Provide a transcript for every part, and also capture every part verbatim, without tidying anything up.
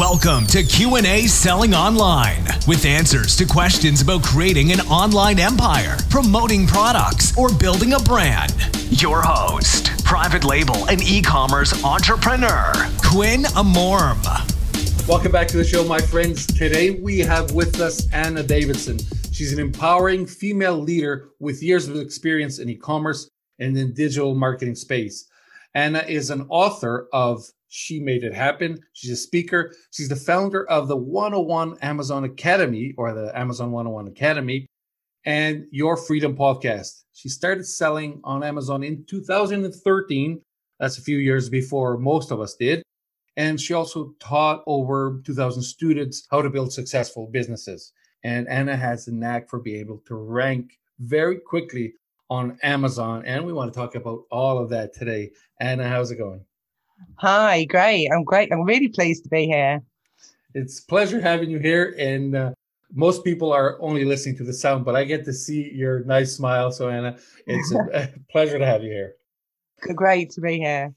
Welcome to Q and A Selling Online, with answers to questions about creating an online empire, promoting products, or building a brand. Your host, private label and e-commerce entrepreneur, Quinn Amorm. Welcome back to the show, my friends. Today we have with us Anna Davidson. She's an empowering female leader with years of experience in e-commerce and in digital marketing space. Anna is an author of She Made It Happen. She's a speaker. She's the founder of the one oh one Amazon Academy, or the Amazon one oh one Academy, and Your Freedom Podcast. She started selling on Amazon in two thousand thirteen. That's a few years before most of us did. And she also taught over two thousand students how to build successful businesses. And Anna has a knack for being able to rank very quickly on Amazon. And we want to talk about all of that today. Anna, how's it going? Hi, great. I'm great. I'm really pleased to be here. It's a pleasure having you here. And uh, most people are only listening to the sound, but I get to see your nice smile. So, Anna, it's a pleasure to have you here. Great to be here.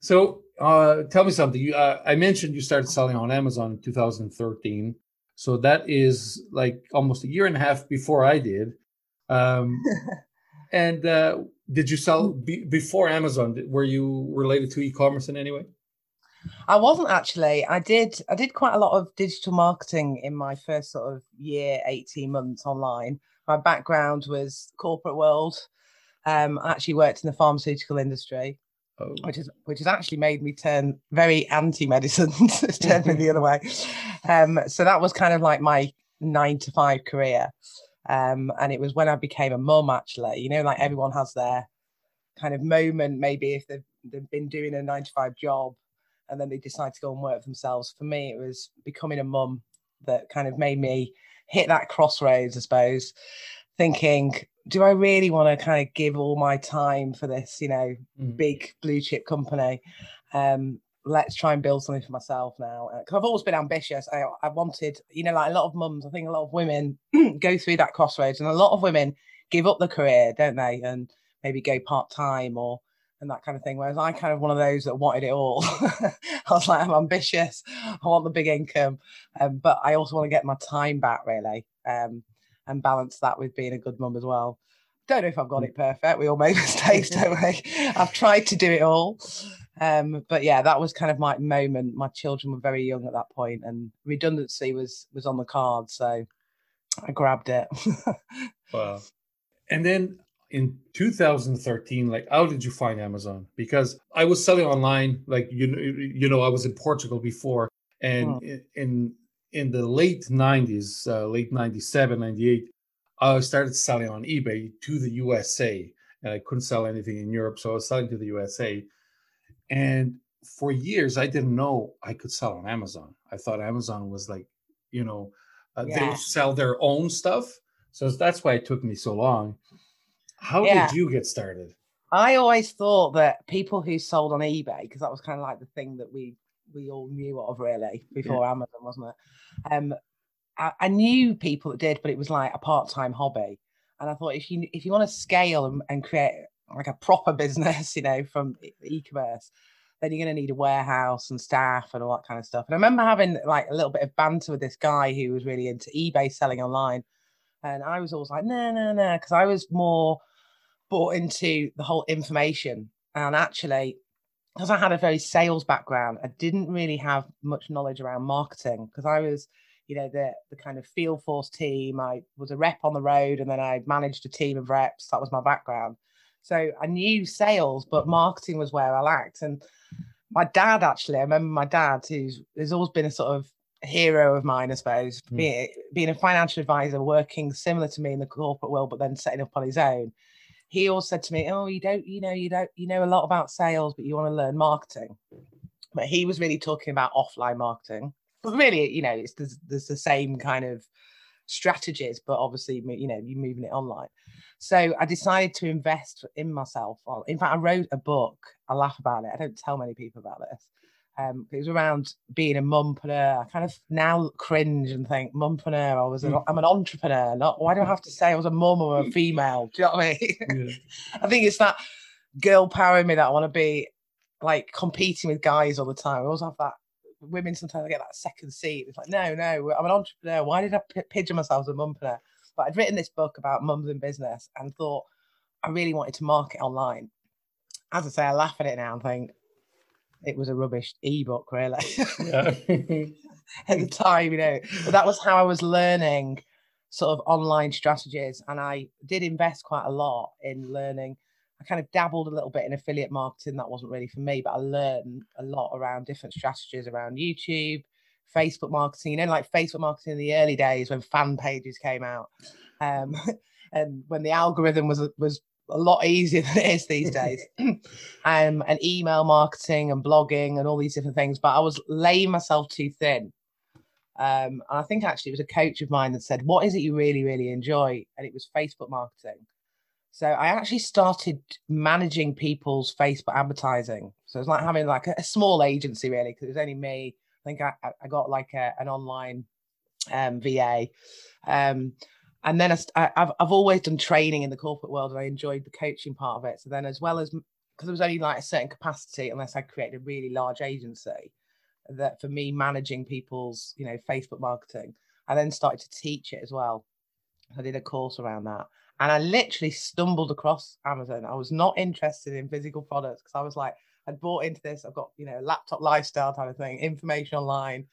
So uh, tell me something. You, uh, I mentioned you started selling on Amazon in two thousand thirteen. So that is like almost a year and a half before I did. Um, and uh, did you sell be- before Amazon? Were you related to e-commerce in any way? I wasn't actually. I did. I did quite a lot of digital marketing in my first sort of year, eighteen months online. My background was corporate world. Um, I actually worked in the pharmaceutical industry, oh. which is which has actually made me turn very anti-medicine. It's turned me the other way. Um, so that was kind of like my nine to five career. Um, and it was when I became a mum, actually, you know, like everyone has their kind of moment, maybe if they've, they've been doing a nine to five job and then they decide to go and work for themselves. For me, it was becoming a mum that kind of made me hit that crossroads, I suppose, thinking, do I really want to kind of give all my time for this, you know, mm. big blue chip company? Um, let's try and build something for myself now. Because I've always been ambitious. I, I wanted, you know, like a lot of mums, I think a lot of women go through that crossroads, and a lot of women give up the career, don't they? And maybe go part-time or, and that kind of thing. Whereas I kind of one of those that wanted it all. I was like, I'm ambitious. I want the big income. Um, but I also want to get my time back, really, um, and balance that with being a good mum as well. Don't know if I've got it perfect. We all make mistakes, don't we? I've tried to do it all. Um, but yeah, that was kind of my moment. My children were very young at that point, and redundancy was was on the card. So I grabbed it. Wow. And then in two thousand thirteen, like, how did you find Amazon? Because I was selling online, like, you, you know, I was in Portugal before. And oh. in, in in the late nineties, uh, late ninety-seven, ninety-eight, I started selling on eBay to the U S A, and I couldn't sell anything in Europe. So I was selling to the U S A. And for years, I didn't know I could sell on Amazon. I thought Amazon was like, you know, uh, yeah. they sell their own stuff. So that's why it took me so long. How yeah. did you get started? I always thought that people who sold on eBay, because that was kind of like the thing that we we all knew of, really, before yeah. Amazon, wasn't it? Um, I, I knew people that did, but it was like a part-time hobby. And I thought, if you if you want to scale and, and create like a proper business, you know, from e-commerce, then you're going to need a warehouse and staff and all that kind of stuff. And I remember having like a little bit of banter with this guy who was really into eBay selling online. And I was always like, no, no, no, because I was more bought into the whole information. And actually, because I had a very sales background, I didn't really have much knowledge around marketing, because I was, you know, the the kind of field force team. I was a rep on the road, and then I managed a team of reps. That was my background. So I knew sales, but marketing was where I lacked. And my dad, actually, I remember my dad, who's has always been a sort of hero of mine, I suppose, mm. being, being a financial advisor, working similar to me in the corporate world, but then setting up on his own. He always said to me, oh, you don't, you know, you don't, you know a lot about sales, but you want to learn marketing. But he was really talking about offline marketing. But really, you know, it's there's, there's the same kind of strategies, but obviously, you know, you're moving it online. So I decided to invest in myself. In fact, I wrote a book. I laugh about it. I don't tell many people about this. Um, it was around being a mumpreneur. I kind of now cringe and think, mumpreneur, I was an, I'm an entrepreneur. Not why do I have to say I was a mum or a female? Do you know what I mean? Yeah. I think it's that girl power in me that I want to be like competing with guys all the time. I always have that women sometimes get that second seat. It's like, no, no, I'm an entrepreneur. Why did I p- pigeon myself as a mumpreneur? But I'd written this book about mums in business and thought I really wanted to market online. As I say, I laugh at it now and think it was a rubbish ebook, really. Yeah. At the time, you know, but that was how I was learning sort of online strategies. And I did invest quite a lot in learning. I kind of dabbled a little bit in affiliate marketing. That wasn't really for me, but I learned a lot around different strategies around YouTube, Facebook marketing, you know, like Facebook marketing in the early days when fan pages came out, um, and when the algorithm was was a lot easier than it is these days, um, and email marketing and blogging and all these different things. But I was laying myself too thin. Um, and I think actually it was a coach of mine that said, what is it you really, really enjoy? And it was Facebook marketing. So I actually started managing people's Facebook advertising. So it's like having like a, a small agency, really, because it was only me. I think I, I got like a, an online um, V A. Um, and then I, I've, I've always done training in the corporate world and I enjoyed the coaching part of it. So then as well as, because there was only like a certain capacity, unless I created a really large agency, that for me managing people's, you know, Facebook marketing, I then started to teach it as well. I did a course around that. And I literally stumbled across Amazon. I was not interested in physical products because I was like, I'd bought into this. I've got, you know, laptop lifestyle type of thing, information online,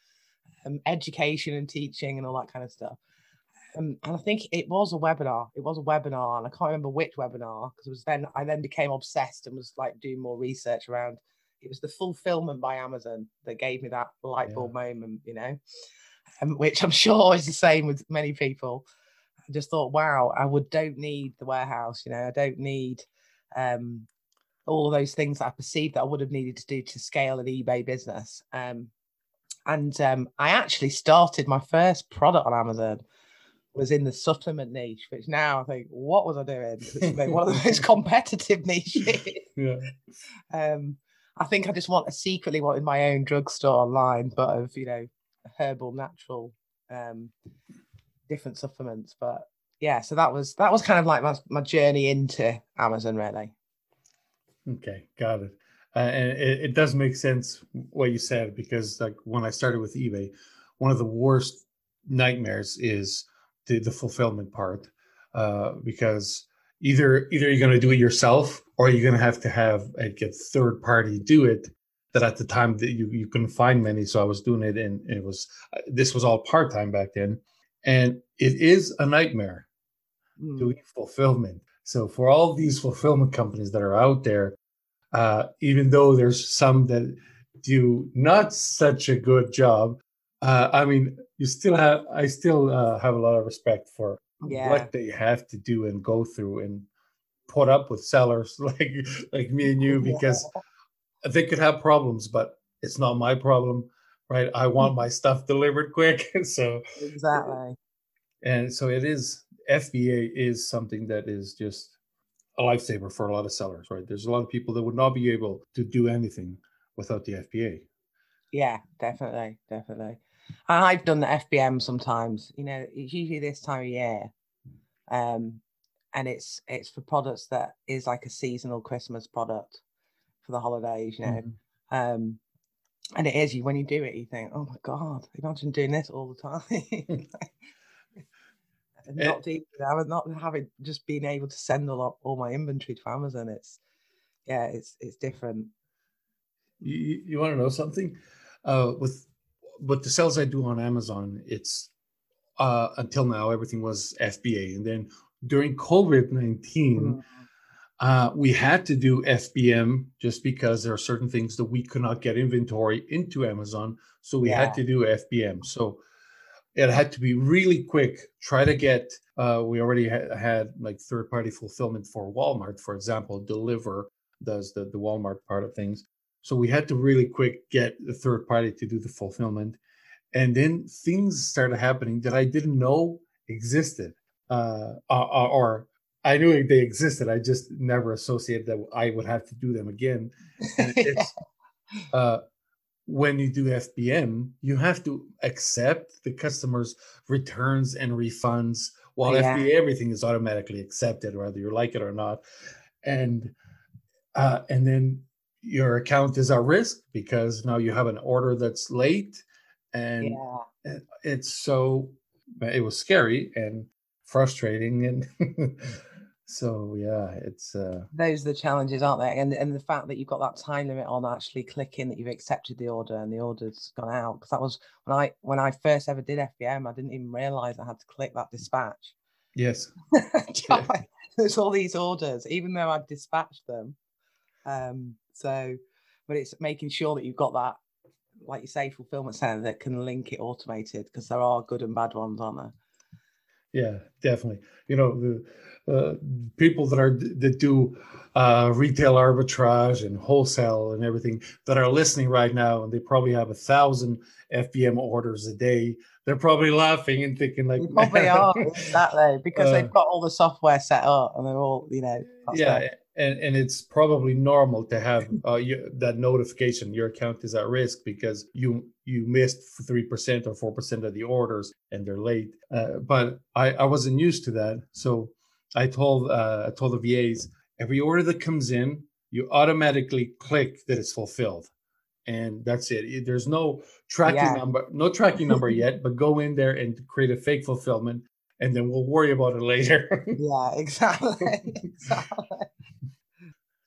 um, education and teaching and all that kind of stuff. Um, and I think it was a webinar. It was a webinar. And I can't remember which webinar because it was then I then became obsessed and was like doing more research around. It was the fulfillment by Amazon that gave me that light bulb yeah. moment, you know, um, which I'm sure is the same with many people. Just thought, wow, I would don't need the warehouse, you know, I don't need um, all of those things that I perceived that I would have needed to do to scale an eBay business. Um, and um, I actually started my first product on Amazon was in the supplement niche, which now I think, what was I doing? It's like one of the most competitive niches. Yeah. Um, I think I just want I secretly wanted my own drugstore online, but of, you know, herbal, natural, um different supplements. But yeah, so that was that was kind of like my, my journey into Amazon, really. Okay, got it. Uh, and it, it does make sense what you said, because like when I started with eBay, one of the worst nightmares is the, the fulfillment part, uh, because either either you're going to do it yourself or you're going to have to have a get third party do it. That at the time that you you couldn't find many, so I was doing it, and it was this was all part time back then. And it is a nightmare mm. doing fulfillment. So for all these fulfillment companies that are out there, uh, even though there's some that do not such a good job, uh, I mean, you still have, I still uh, have a lot of respect for yeah. what they have to do and go through and put up with sellers like, like me and you, because yeah. they could have problems, but it's not my problem. Right, I want my stuff delivered quick. So exactly, and so it is. F B A is something that is just a lifesaver for a lot of sellers, right? There's a lot of people that would not be able to do anything without the F B A. Yeah, definitely, definitely. And I've done the F B M sometimes. You know, it's usually this time of year, um, and it's it's for products that is like a seasonal Christmas product for the holidays. You know. Mm-hmm. Um, And it is, you when you do it, you think, oh my God, imagine doing this all the time. and not, it, deep, not having just being able to send all, all my inventory to Amazon. It's, yeah, it's it's different. You, you want to know something? Uh, with, with the sales I do on Amazon, it's uh, until now, everything was F B A. And then during COVID nineteen, mm-hmm. Uh, we had to do F B M just because there are certain things that we could not get inventory into Amazon. So we yeah. had to do F B M. So it had to be really quick. Try to get, uh, we already ha- had like third-party fulfillment for Walmart, for example. Deliver does the, the Walmart part of things. So we had to really quick get the third party to do the fulfillment. And then things started happening that I didn't know existed uh, or, or I knew they existed. I just never associated that I would have to do them again. And it's, uh, when you do F B M, you have to accept the customer's returns and refunds. While yeah. F B A, everything is automatically accepted, whether you like it or not. And uh, and then your account is at risk because now you have an order that's late. And yeah. it's so, it was scary and frustrating. And so, yeah, it's. Uh... Those are the challenges, aren't they? And and the fact that you've got that time limit on actually clicking that you've accepted the order and the order's gone out. Because that was when I when I first ever did F B M, I didn't even realize I had to click that dispatch. Yes. yeah. There's all these orders, even though I've dispatched them. Um, so, but it's making sure that you've got that, like you say, fulfillment center that can link it automated, because there are good and bad ones, aren't there? Yeah, definitely. You know, the uh, people that are that do uh, retail arbitrage and wholesale and everything that are listening right now, and they probably have a thousand F B M orders a day. They're probably laughing and thinking like, they probably are exactly because uh, they've got all the software set up and they're all, you know, yeah. Their- And and it's probably normal to have uh, you, that notification. Your account is at risk because you you missed three percent or four percent of the orders and they're late. Uh, but I, I wasn't used to that, so I told uh, I told the V As, every order that comes in, you automatically click that it's fulfilled, and that's it. There's no tracking yeah. number, no tracking number yet. But go in there and create a fake fulfillment, and then we'll worry about it later. yeah, exactly. exactly.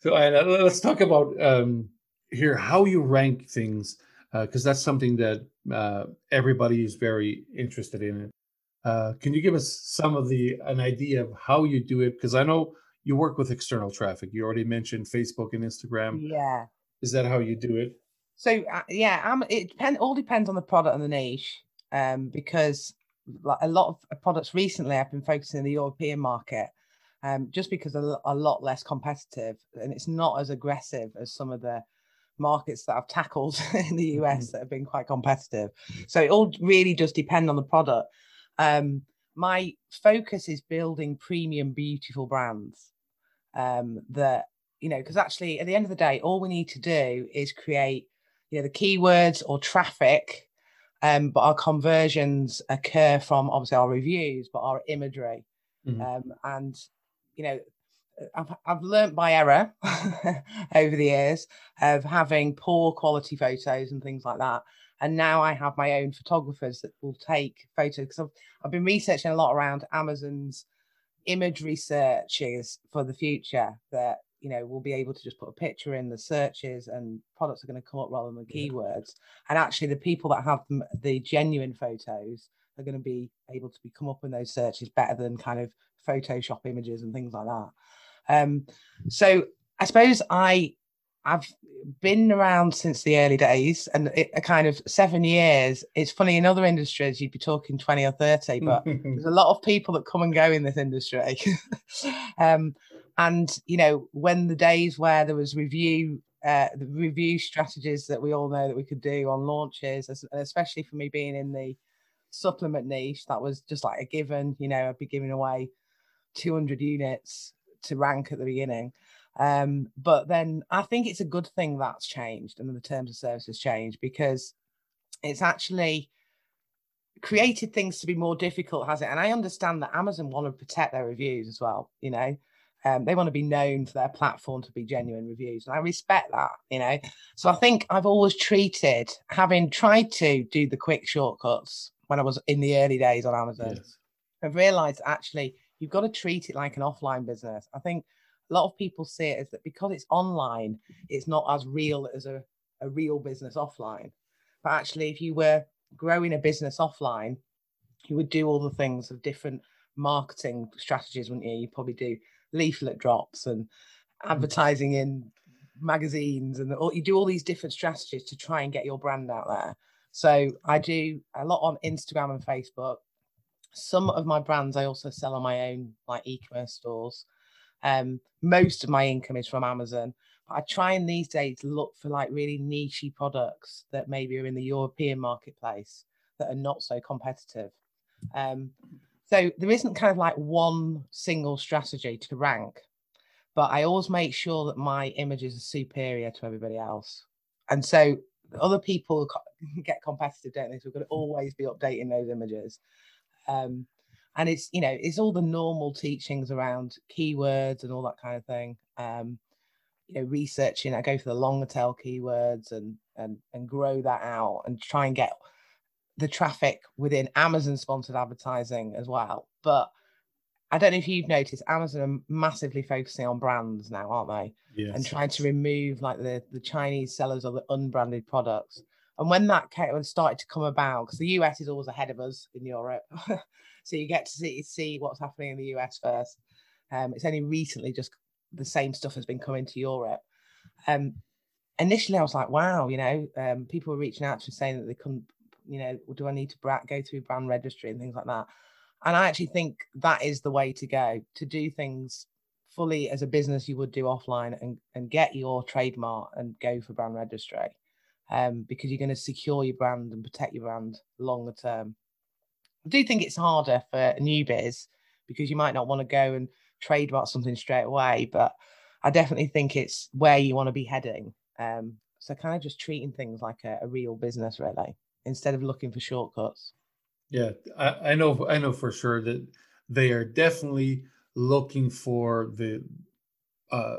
So uh, let's talk about um, here how you rank things, because uh, that's something that uh, everybody is very interested in. Uh, can you give us some of the an idea of how you do it? Because I know you work with external traffic. You already mentioned Facebook and Instagram. Yeah. Is that how you do it? So uh, yeah, I'm, it depend, all depends on the product and the niche, um, because like a lot of products recently I've been focusing on the European market. Um, just because they're a lot less competitive and it's not as aggressive as some of the markets that I've tackled in the U S that have been quite competitive. So it all really just depends on the product. Um, my focus is building premium, beautiful brands um, that, you know, because actually at the end of the day, all we need to do is create, you know, the keywords or traffic, um, but our conversions occur from obviously our reviews, but our imagery. Mm-hmm. Um, and, you know, I've I've learned by error over the years of having poor quality photos and things like that. And now I have my own photographers that will take photos because I've, I've been researching a lot around Amazon's imagery searches for the future that, you know, we'll be able to just put a picture in the searches and products are going to come up rather than the keywords. And actually the people that have the, the genuine photos are going to be able to be come up in those searches better than kind of Photoshop images and things like that. Um, so I suppose I, I've been around since the early days and it, a kind of seven years. It's funny, in other industries, you'd be talking twenty or thirty, but there's a lot of people that come and go in this industry. um, and, you know, when the days where there was review, uh, the review strategies that we all know that we could do on launches, especially for me being in the supplement niche, that was just like a given. You know, I'd be giving away two hundred units to rank at the beginning, um but then I think it's a good thing that's changed and the terms of service has changed, because it's actually created things to be more difficult, has it? And I understand that Amazon want to protect their reviews as well, you know. Um, they want to be known for their platform to be genuine reviews. And I respect that, you know. So I think I've always treated, having tried to do the quick shortcuts when I was in the early days on Amazon, yes. I've realized actually you've got to treat it like an offline business. I think a lot of people see it as that because it's online, it's not as real as a, a real business offline. But actually, if you were growing a business offline, you would do all the things of different marketing strategies, wouldn't you? You probably do leaflet drops and advertising in magazines, and all, you do all these different strategies to try and get your brand out there. So I do a lot on Instagram and Facebook. Some of my brands I also sell on my own, like e-commerce stores. Um, most of my income is from Amazon. But I try and these days look for like really niche products that maybe are in the European marketplace that are not so competitive. Um, So there isn't kind of like one single strategy to rank, but I always make sure that my images are superior to everybody else. And so other people get competitive, don't they? So we've got to always be updating those images. Um, and it's, you know, it's all the normal teachings around keywords and all that kind of thing. Um, you know, researching, I go for the longer tail keywords and and and grow that out and try and get the traffic within Amazon sponsored advertising as well. But I don't know if you've noticed, Amazon are massively focusing on brands now, aren't they? Yes. And trying to remove like the, the Chinese sellers or the unbranded products. And when that came, started to come about, because the U S is always ahead of us in Europe, so you get to see, see what's happening in the U S first. Um, it's only recently just the same stuff has been coming to Europe. Um, initially, I was like, wow, you know, um, people were reaching out to me saying that they couldn't, you know, do I need to bra- go through brand registry and things like that? And I actually think that is the way to go, to do things fully as a business you would do offline, and, and get your trademark and go for brand registry, um, because you're going to secure your brand and protect your brand longer term. I do think it's harder for newbies because you might not want to go and trademark something straight away, but I definitely think it's where you want to be heading. Um, so kind of just treating things like a, a real business, really, instead of looking for shortcuts. Yeah, I, I know. I know for sure that they are definitely looking for the uh,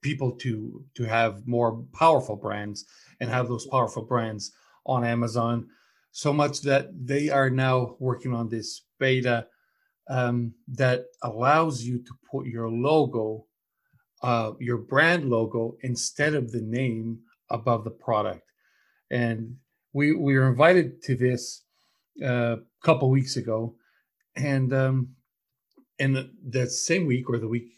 people to to have more powerful brands and have those powerful brands on Amazon. So much that they are now working on this beta um, that allows you to put your logo, uh, your brand logo, instead of the name above the product. And we we were invited to this a uh, couple weeks ago, and um, and the, that same week or the week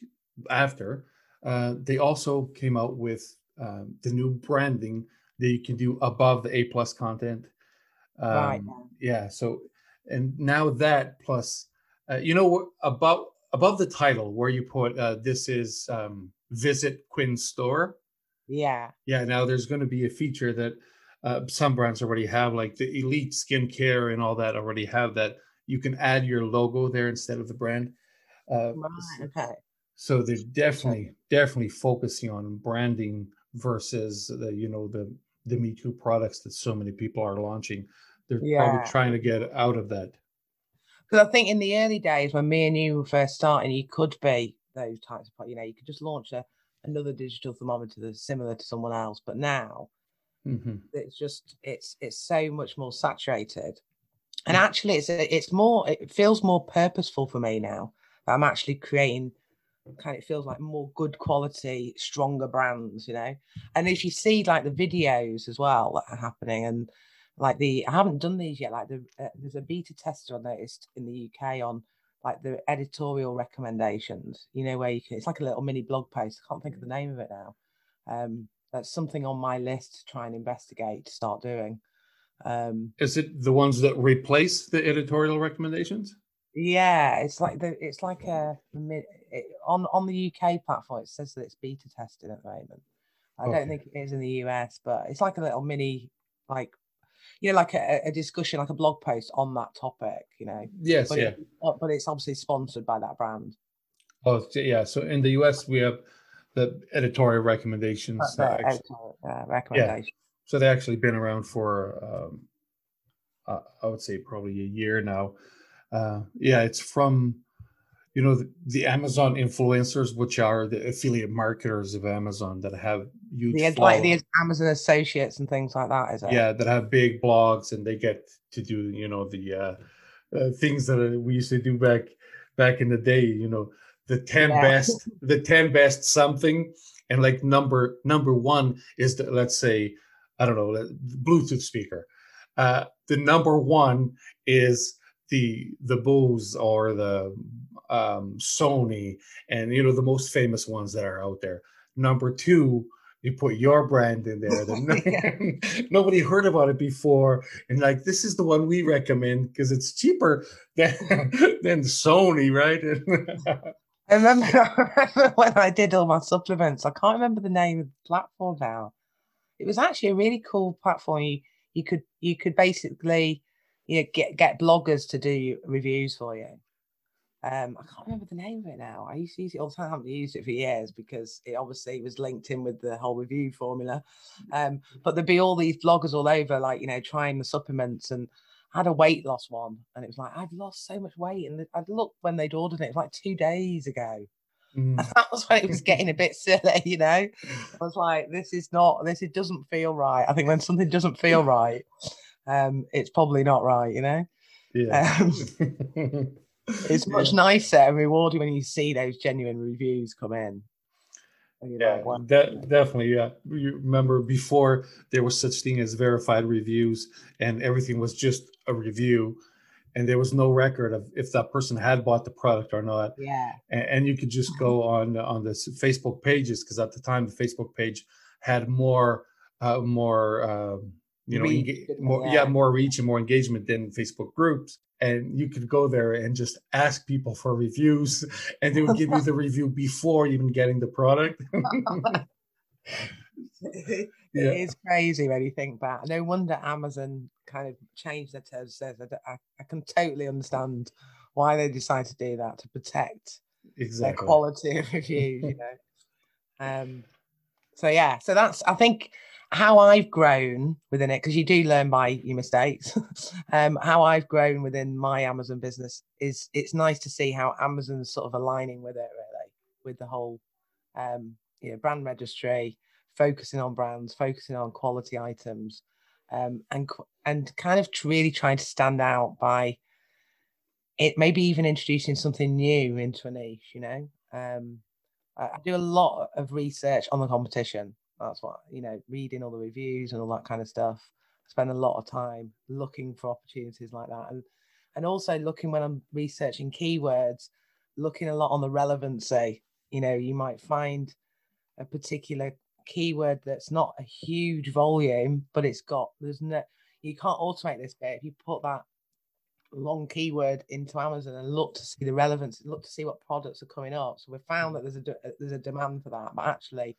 after, uh, they also came out with uh, the new branding that you can do above the A plus content. Um, right. Yeah. So, and now that plus, uh, you know, above above the title where you put uh, this is um, visit Quinn's store. Yeah. Yeah. Now there's going to be a feature that. Uh, some brands already have, like the Elite Skincare and all that already have that. You can add your logo there instead of the brand. Uh, right, okay. So they're definitely, definitely focusing on branding versus the, you know, the the Me Too products that so many people are launching. They're yeah. probably trying to get out of that. Because I think in the early days when me and you were first starting, you could be those types of, you know, you could just launch a, another digital thermometer that's similar to someone else. But now. Mm-hmm. It's just it's it's so much more saturated, and actually it's it's more it feels more purposeful for me now that I'm actually creating kind of, it feels like more good quality, stronger brands, you know. And if you see like the videos as well that are happening, and like the I haven't done these yet, like the uh, there's a beta tester I noticed in the U K on like the editorial recommendations, you know, where you can, it's like a little mini blog post. I can't think of the name of it now. um That's something on my list to try and investigate, to start doing. Um, Is it the ones that replace the editorial recommendations? Yeah, it's like the it's like a it, on on the U K platform. It says that it's beta tested at the moment. I okay. don't think it is in the U S, but it's like a little mini, like you know, like a, a discussion, like a blog post on that topic. You know. Yes. But yeah. It, but it's obviously sponsored by that brand. Oh yeah. So in the U S we have. The editorial recommendations. Uh, actually, editorial, uh, recommendations. Yeah. So they've actually been around for, um, uh, I would say, probably a year now. Uh, yeah, it's from, you know, the, the Amazon influencers, which are the affiliate marketers of Amazon that have huge. The, like the Amazon associates and things like that, is it? Yeah, that have big blogs, and they get to do, you know, the uh, uh, things that we used to do back back in the day, you know. The ten yeah. best, the ten best something, and like number number one is the, let's say, I don't know, Bluetooth speaker. Uh, the number one is the the Bose or the um, Sony, and you know the most famous ones that are out there. Number two, you put your brand in there. That yeah. Nobody heard about it before, and like this is the one we recommend because it's cheaper than than Sony, right? I remember, I remember when I did all my supplements. I can't remember the name of the platform now. It was actually a really cool platform. You you could you could basically, you know, get get bloggers to do reviews for you. Um, I can't remember the name of it now. I used to use it all the time. I haven't used it for years because it obviously was linked in with the whole review formula. Um, but there'd be all these bloggers all over, like, you know, trying the supplements. And I had a weight loss one, and it was like, I've lost so much weight. And I'd looked when they'd ordered it, it was like two days ago. Mm. And that was when it was getting a bit silly, you know. I was like, this is not, this it doesn't feel right. I think when something doesn't feel right, um, it's probably not right, you know. Yeah. Um, it's much yeah. nicer and rewarding when you see those genuine reviews come in. Yeah, like, wow. that, definitely. Yeah, you remember before there was such thing as verified reviews, and everything was just a review, and there was no record of if that person had bought the product or not. Yeah, and, and you could just go on on the Facebook pages, because at the time the Facebook page had more, uh, more, uh, you know, reach, enga- more yeah. yeah, more reach and more engagement than Facebook groups. And you could go there and just ask people for reviews, and they would give you the review before even getting the product. It yeah. is crazy when you think back. No wonder Amazon kind of changed their terms. I, I can totally understand why they decided to do that, to protect exactly. their quality of reviews. You know, um, so yeah, so that's I think. how I've grown within it, because you do learn by your mistakes. um, how I've grown within my Amazon business is it's nice to see how Amazon's sort of aligning with it, really, with the whole um, you know, brand registry, focusing on brands, focusing on quality items, um, and and kind of really trying to stand out by it, maybe even introducing something new into a niche. You know, um, I, I do a lot of research on the competition. That's what, you know, reading all the reviews and all that kind of stuff. I spend a lot of time looking for opportunities like that. And and also looking, when I'm researching keywords, looking a lot on the relevancy. You know, you might find a particular keyword that's not a huge volume, but it's got, there's no, you can't automate this bit. If you put that long keyword into Amazon and look to see the relevance, look to see what products are coming up. So we've found that there's a, there's a demand for that, but actually,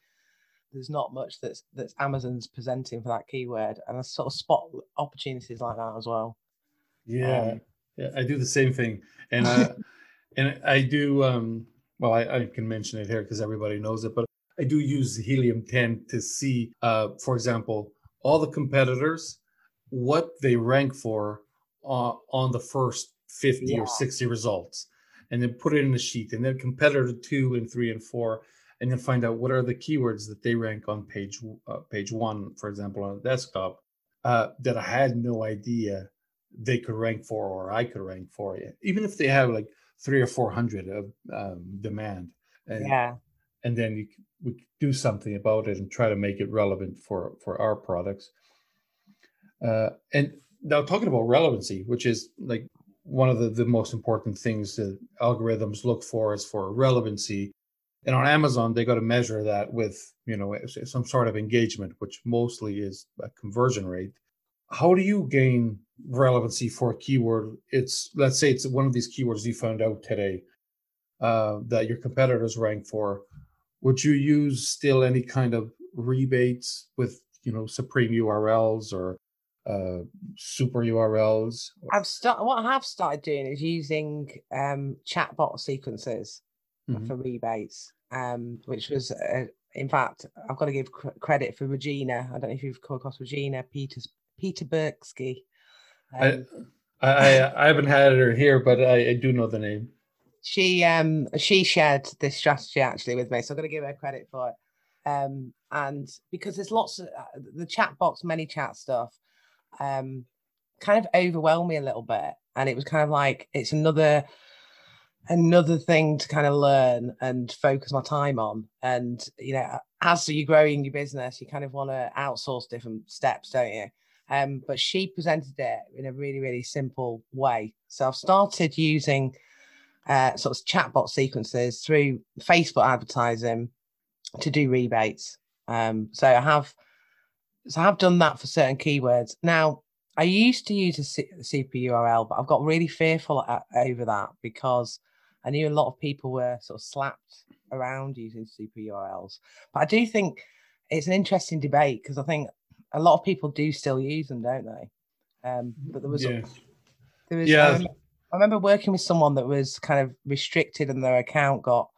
there's not much that's that's Amazon's presenting for that keyword, and I sort of spot opportunities like that as well. Yeah, um, yeah I do the same thing, and I, and I do. Um, well, I, I can mention it here because everybody knows it, but I do use Helium ten to see, uh, for example, all the competitors, what they rank for uh, on the first fifty yeah. or sixty results, and then put it in a sheet, and then competitor two and three and four. And then find out what are the keywords that they rank on page uh, page one, for example, on a desktop, uh, that I had no idea they could rank for or I could rank for it, even if they have like three or four hundred of um, demand. And, yeah. And then you, we could do something about it and try to make it relevant for for our products. Uh, and now talking about relevancy, which is like one of the, the most important things that algorithms look for is for relevancy. And on Amazon, they got to measure that with, you know, some sort of engagement, which mostly is a conversion rate. How do you gain relevancy for a keyword? It's, let's say it's one of these keywords you found out today uh, that your competitors rank for. Would you use still any kind of rebates with, you know, Supreme U R Ls or uh, super U R Ls? I've started. What I have started doing is using um, chatbot sequences. Mm-hmm. For rebates, um, which was, uh, in fact, I've got to give cr- credit for Regina. I don't know if you've come across Regina Peters, Peter Berksky. Um, I, I I haven't had her here, but I, I do know the name. She um she shared this strategy actually with me, so I've got to give her credit for it. Um, and because there's lots of uh, the chat box, many chat stuff, um, kind of overwhelmed me a little bit, and it was kind of like it's another. another thing to kind of learn and focus my time on. And, you know, as you're growing your business, you kind of want to outsource different steps, don't you? Um, but she presented it in a really, really simple way. So I've started using uh, sort of chatbot sequences through Facebook advertising to do rebates. Um, so I have, so I have done that for certain keywords. Now, I used to use a super U R L, but I've got really fearful at, over that because I knew a lot of people were sort of slapped around using super U R Ls. But I do think it's an interesting debate because I think a lot of people do still use them, don't they? Um, but there was, yeah. a, there was yeah. I, remember, I remember working with someone that was kind of restricted and their account got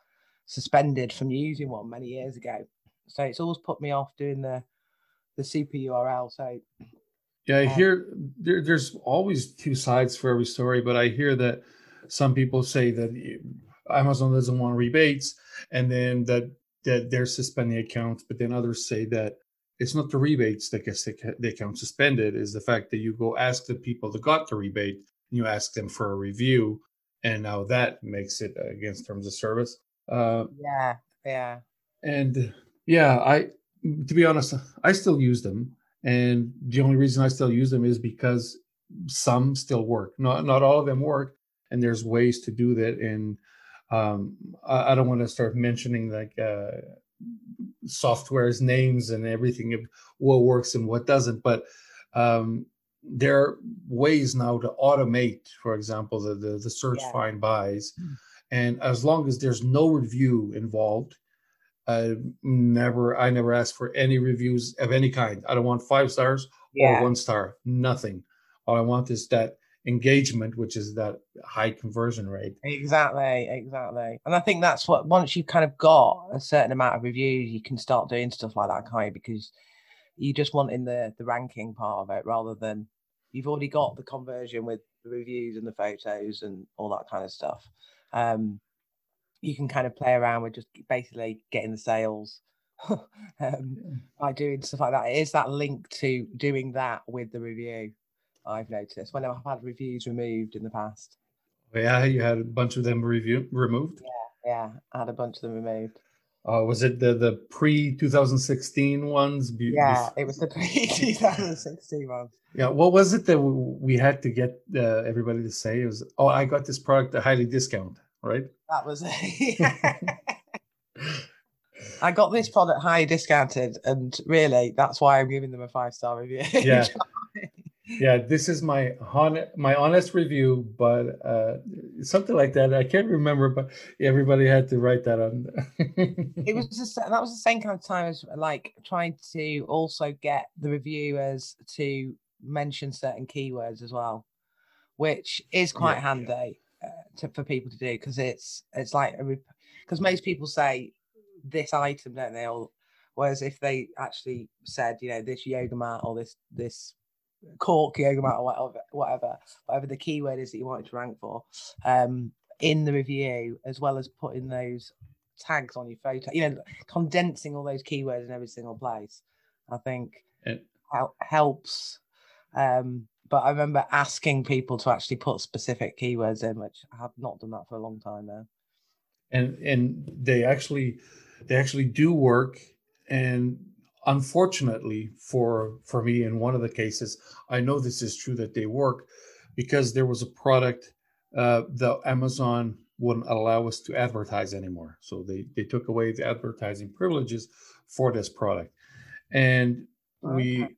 suspended from using one many years ago. So it's always put me off doing the the super U R L. So yeah, I hear there, there's always two sides for every story, but I hear that some people say that Amazon doesn't want rebates, and then that that they're suspending accounts. But then others say that it's not the rebates that gets the, the account suspended, is the fact that you go ask the people that got the rebate and you ask them for a review, and now that makes it against terms of service. Uh, yeah, yeah, and yeah. I to be honest, I still use them, and the only reason I still use them is because some still work. Not not all of them work, and there's ways to do that. And um, I, I don't want to start mentioning like. Uh, software's names and everything of what works and what doesn't, but um, there are ways now to automate, for example, the the, the search yeah. find buys, mm-hmm. and as long as there's no review involved, uh, never I never ask for any reviews of any kind. I don't want five stars yeah. or one star, nothing. All I want is that engagement, which is that high conversion rate. Exactly, exactly. And I think that's what, once you've kind of got a certain amount of reviews, you can start doing stuff like that, can't you? Because you're just wanting the, the ranking part of it, rather than you've already got the conversion with the reviews and the photos and all that kind of stuff. Um, you can kind of play around with just basically getting the sales um, by doing stuff like that. It is that link to doing that with the review. I've noticed when I've had reviews removed in the past. Yeah, you had a bunch of them review removed. Yeah, yeah, I had a bunch of them removed. Oh, uh, was it the the pre twenty sixteen ones? Be- yeah, it was the pre twenty sixteen ones. Yeah, what was it that we had to get uh, everybody to say? It was, oh, I got this product at highly discount, right? That was it. I got this product highly discounted, and really, that's why I'm giving them a five star review. Yeah. Yeah, this is my hon- my honest review, but uh, something like that. I can't remember, but everybody had to write that on. It was just, that was the same kind of time as like trying to also get the reviewers to mention certain keywords as well, which is quite yeah, handy yeah. Uh, to, for people to do, because it's it's like because most people say this item, don't they? All, whereas if they actually said, you know, this yoga mat or this this. cork yoga mat or whatever, whatever whatever the keyword is that you wanted to rank for um in the review, as well as putting those tags on your photo, you know, condensing all those keywords in every single place, I think it helps. Um but I remember asking people to actually put specific keywords in, which I have not done that for a long time now, and and they actually they actually do work. And unfortunately for for me, in one of the cases, I know this is true that they work, because there was a product uh, that Amazon wouldn't allow us to advertise anymore. So they, they took away the advertising privileges for this product. And we okay.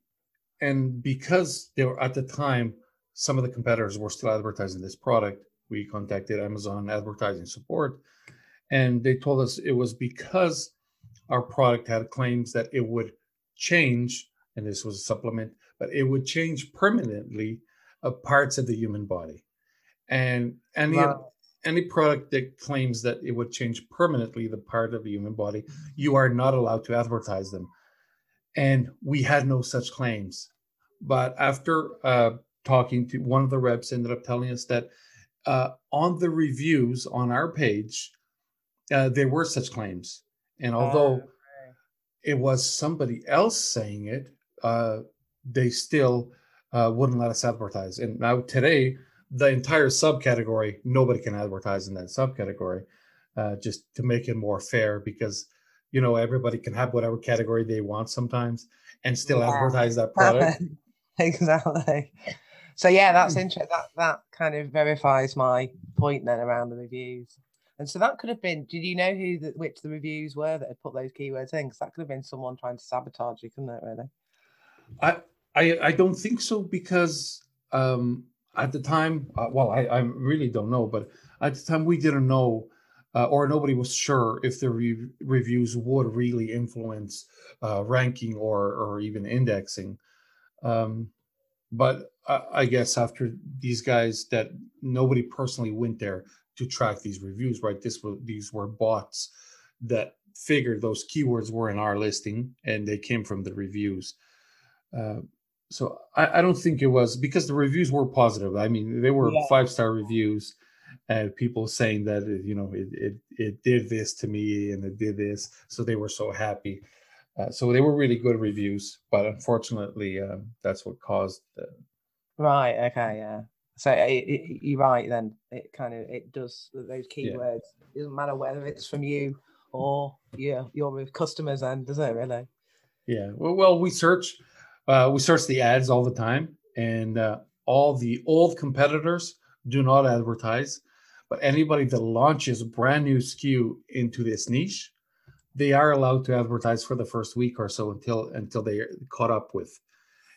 and because they were, at the time, some of the competitors were still advertising this product, we contacted Amazon advertising support, and they told us it was because our product had claims that it would change, and this was a supplement, but it would change permanently uh, parts of the human body. And any wow. any product that claims that it would change permanently the part of the human body, you are not allowed to advertise them. And we had no such claims. But after uh, talking to one of the reps, ended up telling us that uh, on the reviews on our page, uh, there were such claims. And although oh, okay. it was somebody else saying it, uh, they still uh, wouldn't let us advertise. And now today, the entire subcategory, nobody can advertise in that subcategory, uh, just to make it more fair, because, you know, everybody can have whatever category they want sometimes and still yeah. advertise that product. Exactly. So, yeah, that's interesting. That, that kind of verifies my point then around the reviews. And so that could have been, did you know who the, which the reviews were that had put those keywords in? Because that could have been someone trying to sabotage you, couldn't it, really? I I, I don't think so, because um, at the time, uh, well, I, I really don't know, but at the time we didn't know uh, or nobody was sure if the re- reviews would really influence uh, ranking or, or even indexing. Um, but I, I guess after these guys that nobody personally went there to track these reviews, right? This was, these were bots that figured those keywords were in our listing and they came from the reviews. Uh, so I, I don't think it was, because the reviews were positive. I mean, they were yeah. five-star reviews uh, people saying that, you know, it, it it did this to me and it did this. So they were so happy. Uh, so they were really good reviews, but unfortunately, um, that's what caused the... Right. Okay. Yeah. So it, it, you're right. Then it kind of it does those keywords. Yeah. It doesn't matter whether it's from you or yeah, your customers. And does it really? Yeah. Well, well we search, uh, we search the ads all the time, and uh, all the old competitors do not advertise. But anybody that launches a brand new S K U into this niche, they are allowed to advertise for the first week or so until until they are caught up with.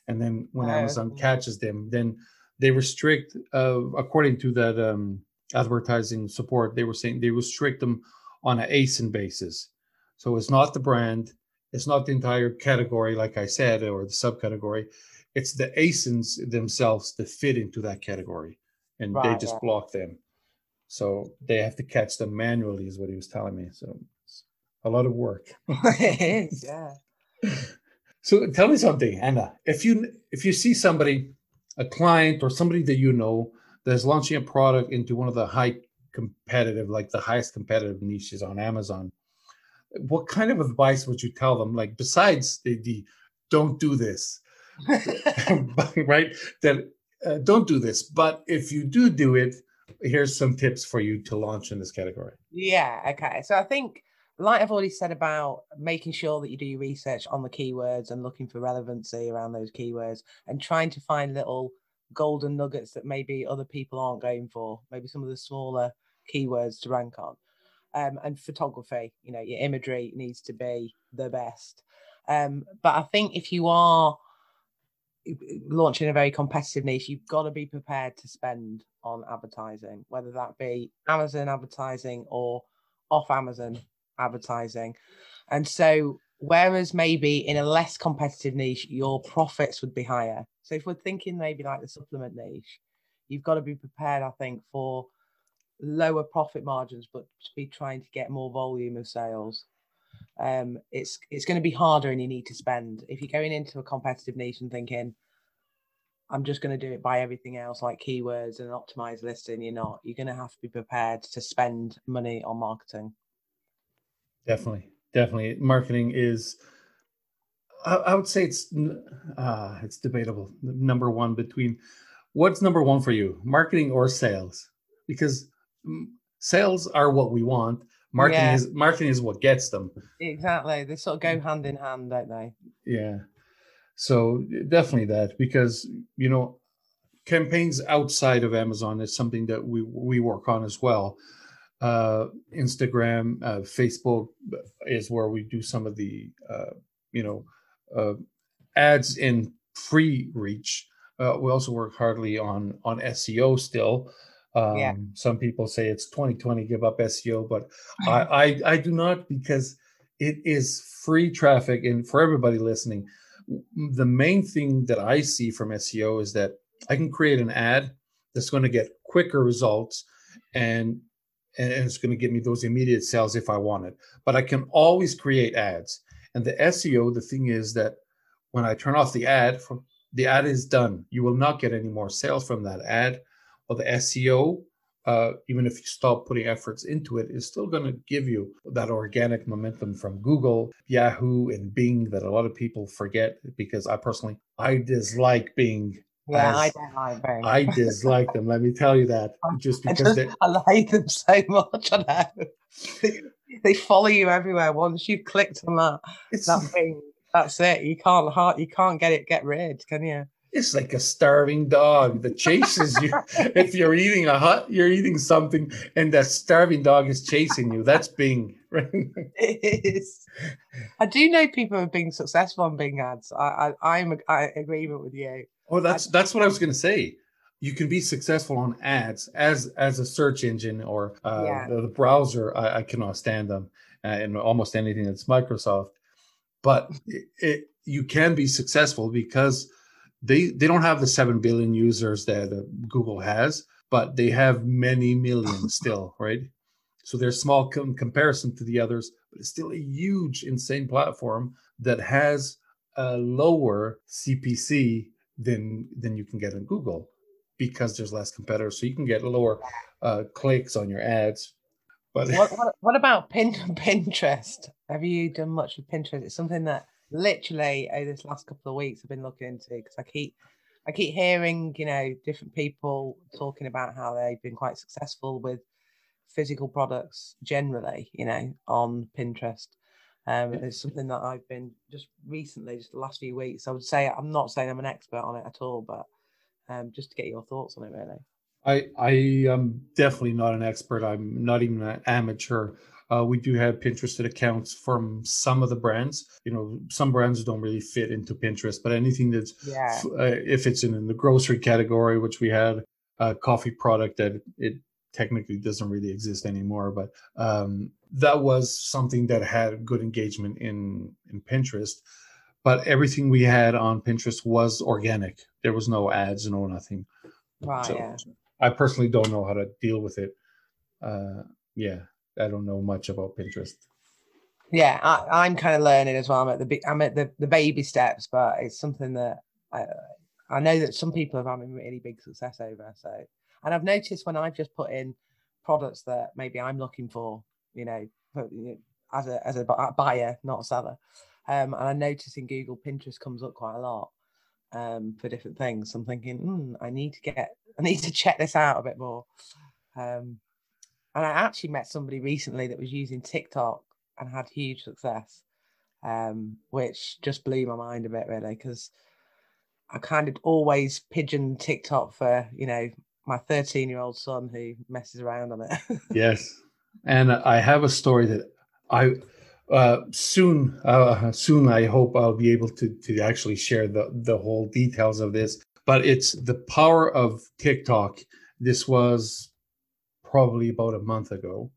And then when oh, Amazon yeah. catches them, then they restrict, uh, according to that um, advertising support, they were saying they restrict them on an A S I N basis. So it's not the brand, it's not the entire category, like I said, or the subcategory. It's the A S I Ns themselves that fit into that category, and right, they just yeah. block them. So they have to catch them manually, is what he was telling me. So it's a lot of work. yeah. So tell me something, Anna. If you if you see somebody, a client or somebody that you know that's launching a product into one of the high competitive, like the highest competitive niches on Amazon, what kind of advice would you tell them? Like besides the, the don't do this, right? That uh, don't do this. But if you do do it, here's some tips for you to launch in this category. Yeah. Okay. So I think, like I've already said about making sure that you do your research on the keywords and looking for relevancy around those keywords and trying to find little golden nuggets that maybe other people aren't going for, maybe some of the smaller keywords to rank on. Um, and photography, you know, your imagery needs to be the best. Um, but I think if you are launching a very competitive niche, you've got to be prepared to spend on advertising, whether that be Amazon advertising or off Amazon advertising. And so whereas maybe in a less competitive niche your profits would be higher, so if we're thinking maybe like the supplement niche, you've got to be prepared, I think, for lower profit margins but to be trying to get more volume of sales. um it's it's going to be harder and you need to spend. If you're going into a competitive niche and thinking I'm just going to do it by everything else like keywords and an optimized listing, you're not you're going to have to be prepared to spend money on marketing. Definitely, definitely. Marketing is, I, I would say it's uh, it's debatable. Number one between, what's number one for you, marketing or sales? Because sales are what we want. Marketing yeah. is marketing is what gets them. Exactly. They sort of go hand in hand, don't they? Yeah. So definitely that, because, you know, campaigns outside of Amazon is something that we, we work on as well. Uh, Instagram, uh, Facebook is where we do some of the, uh, you know, uh, ads in free reach. Uh, we also work hardly on, on S E O still. Um, yeah. Some people say it's twenty twenty, give up S E O, but I, I, I do not, because it is free traffic. And for everybody listening, the main thing that I see from S E O is that I can create an ad that's going to get quicker results and and it's going to give me those immediate sales if I want it. But I can always create ads. And the S E O, the thing is that when I turn off the ad, from, the ad is done. You will not get any more sales from that ad. Well, the S E O, uh, even if you stop putting efforts into it, is still going to give you that organic momentum from Google, Yahoo, and Bing that a lot of people forget, because I personally, I dislike Bing. Yeah, I don't like them. I dislike them. Let me tell you that. Just because I, just, I like them so much. I know they, they follow you everywhere. Once you've clicked on that, it's, that thing, that's it. You can't heart. You can't get it. Get rid, can you? It's like a starving dog that chases you. If you're eating a hut, you're eating something, and that starving dog is chasing you. That's Bing, right? It is. I do know people who are being successful on Bing ads. I, I I'm I agreement with you. Oh, that's that's what I was going to say. You can be successful on ads as as a search engine or uh, yeah. the, the browser. I, I cannot stand them uh, and almost anything that's Microsoft. But it, it, you can be successful because they they don't have the seven billion users that, that Google has, but they have many million still, right? So they're small com- comparison to the others, but it's still a huge, insane platform that has a lower C P C than than you can get on Google. because there's less competitors. So you can get lower uh, clicks on your ads. But what, what, what about Pin- Pinterest? Have you done much with Pinterest? It's something that literally over this last couple of weeks I've been looking into, because I keep I keep hearing, you know, different people talking about how they've been quite successful with physical products generally, you know, on Pinterest. Um, it's something that I've been just recently, just the last few weeks. I would say I'm not saying I'm an expert on it at all, but um, just to get your thoughts on it, really. I, I am definitely not an expert. I'm not even an amateur. Uh, we do have Pinterest accounts from some of the brands. You know, some brands don't really fit into Pinterest, but anything that's, yeah. f- uh, if it's in, in the grocery category, which we had a coffee product that it technically doesn't really exist anymore, but um, that was something that had good engagement in, in Pinterest. But everything we had on Pinterest was organic. There was no ads, no nothing. Right. So, yeah. I personally don't know how to deal with it. Uh, yeah. I don't know much about Pinterest. Yeah, I, I'm kind of learning as well. I'm at the I'm at the, the baby steps, but it's something that I I know that some people have having really big success over. So, and I've noticed when I've just put in products that maybe I'm looking for, you know, as a as a buyer, not a seller, um, and I notice in Google Pinterest comes up quite a lot um, for different things. So I'm thinking, mm, I need to get I need to check this out a bit more. Um, And I actually met somebody recently that was using TikTok and had huge success, um, which just blew my mind a bit, really, because I kind of always pigeon TikTok for, you know, my thirteen-year-old son who messes around on it. Yes. And I have a story that I uh, soon, uh, soon I hope I'll be able to to actually share the, the whole details of this. But it's the power of TikTok. This was probably about a month ago.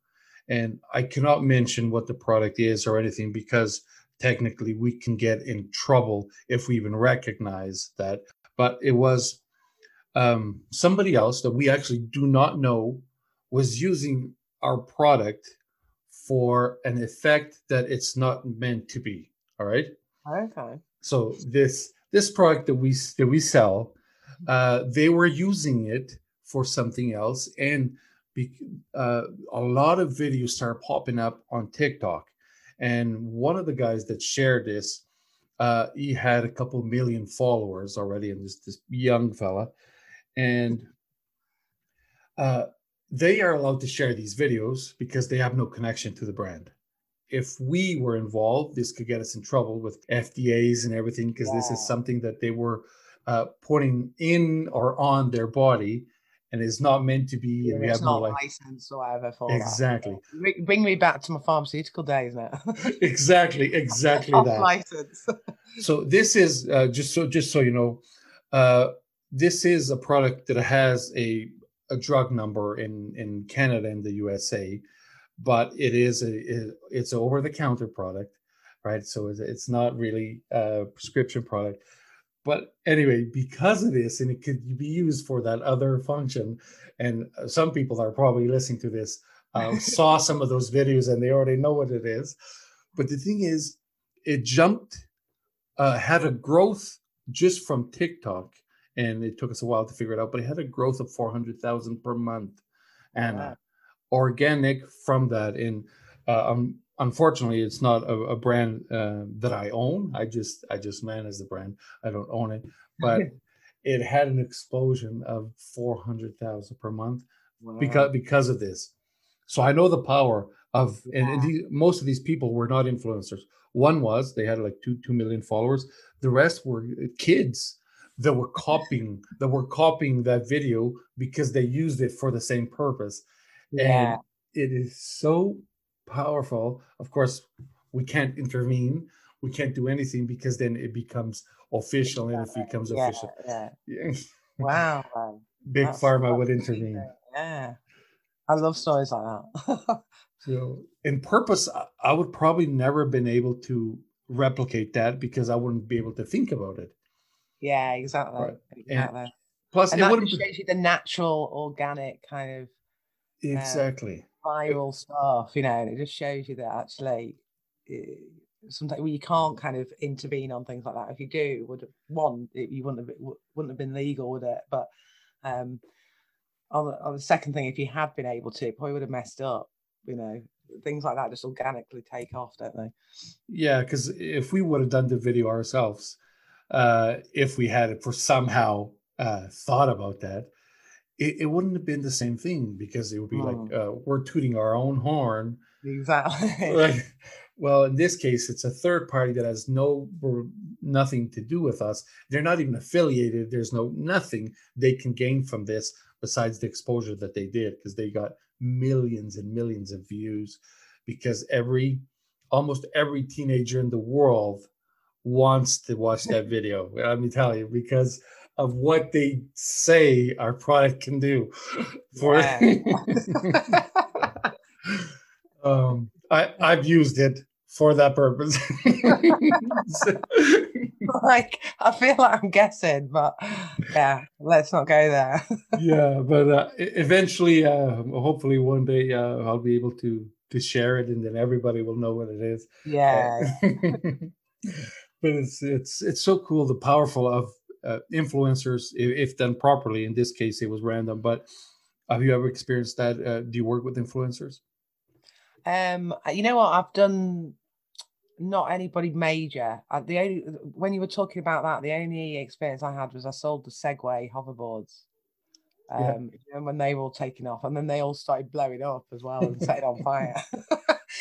And I cannot mention what the product is or anything, because technically we can get in trouble if we even recognize that. But it was um, somebody else that we actually do not know was using our product for an effect that it's not meant to be. All right. Okay. So this this product that we that we sell, uh, they were using it for something else, and Uh, a lot of videos start popping up on TikTok. And one of the guys that shared this, uh, he had a couple million followers already, and this, this young fella. And uh, they are allowed to share these videos because they have no connection to the brand. If we were involved, this could get us in trouble with F D As and everything, because yeah. this is something that they were uh, putting in or on their body. And it's not meant to be. Yeah, and we it's have not no licensed or whatever. For exactly. That. Bring me back to my pharmaceutical days now. exactly, exactly that. License. So this is uh, just so just so you know, uh, this is a product that has a a drug number in, in Canada and the U S A, but it is a it, it's an over the counter product, right? So it's, it's not really a prescription product. But anyway, because of this, and it could be used for that other function, and some people are probably listening to this, uh, saw some of those videos and they already know what it is. But the thing is, it jumped, uh, had a growth just from TikTok, and it took us a while to figure it out, but it had a growth of four hundred thousand per month, and wow. organic from that. And uh, um, unfortunately, it's not a, a brand uh, that I own. I just I just manage the brand. I don't own it, but it had an explosion of four hundred thousand per month wow. because because of this. So I know the power of yeah. and, and the, most of these people were not influencers. One was they had like two two million followers. The rest were kids that were copying that were copying that video because they used it for the same purpose. Yeah. And it is so powerful. Of course, we can't intervene. We can't do anything, because then it becomes official, and if it becomes yeah, official, yeah. Yeah. Wow, big That's pharma so would intervene. Yeah, I love stories like that. So, in purpose, I would probably never have been able to replicate that, because I wouldn't be able to think about it. Yeah, exactly. Right. Exactly. And plus, and it wouldn't be the natural, organic kind of. Exactly. Um, viral stuff, you know, and it just shows you that actually it, sometimes well, you can't kind of intervene on things like that. If you do, would one, it, you wouldn't have, it wouldn't have been legal, would it? But Um, on, the, on the second thing, if you had been able to, it probably would have messed up, you know. Things like that just organically take off, don't they? Yeah, because if we would have done the video ourselves, uh, if we had for somehow uh, thought about that, it, it wouldn't have been the same thing, because it would be mm. like uh, we're tooting our own horn. Exactly. Like, well, in this case, it's a third party that has no nothing to do with us. They're not even affiliated. There's no nothing they can gain from this besides the exposure that they did, because they got millions and millions of views, because every almost every teenager in the world wants to watch that video. Let me tell you, because of what they say our product can do for yeah. um i i've used it for that purpose. Like, I feel like I'm guessing, but yeah, let's not go there. Yeah, but uh, eventually, uh, hopefully one day uh, I'll be able to to share it, and then everybody will know what it is. Yeah. Uh, but it's it's it's so cool, the powerful of uh, influencers, if, if done properly. In this case, it was random, but have you ever experienced that? Uh, do you work with influencers? Um, you know what, I've done... Not anybody major. The only, when you were talking about that, the only experience I had was I sold the Segway hoverboards, um, yeah. and when they were all taking off, and then they all started blowing up as well and setting on fire.